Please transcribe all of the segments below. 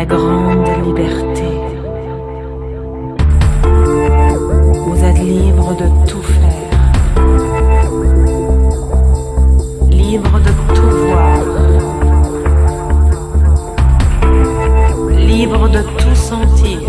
la grande liberté. Vous êtes libre de tout faire, libre de tout voir, libre de tout sentir.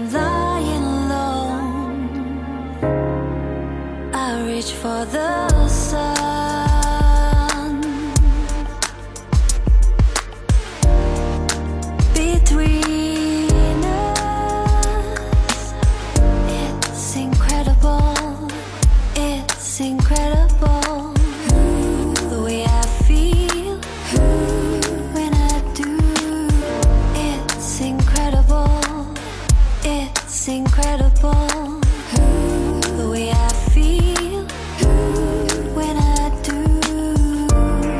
I'm lying low, I reach for the sun. Between us, it's incredible, it's incredible. It's incredible the way I feel when I do.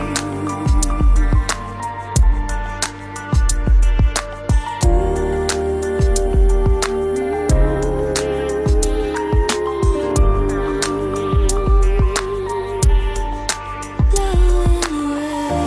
Blowing away.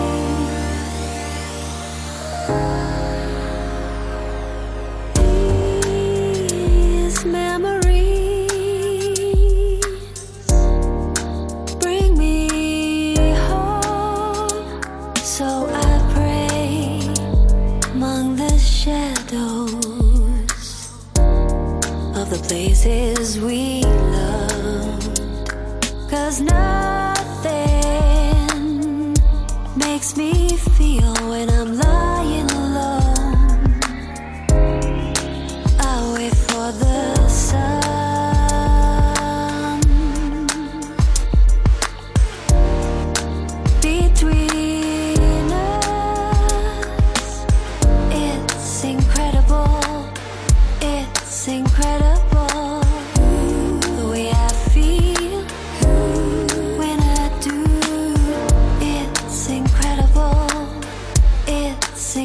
The places we loved, 'cause nothing makes me feel when I'm lying alone. I wait for the sun. Between us, it's incredible, it's incredible. It's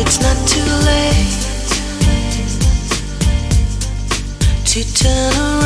It's not too late to turn around.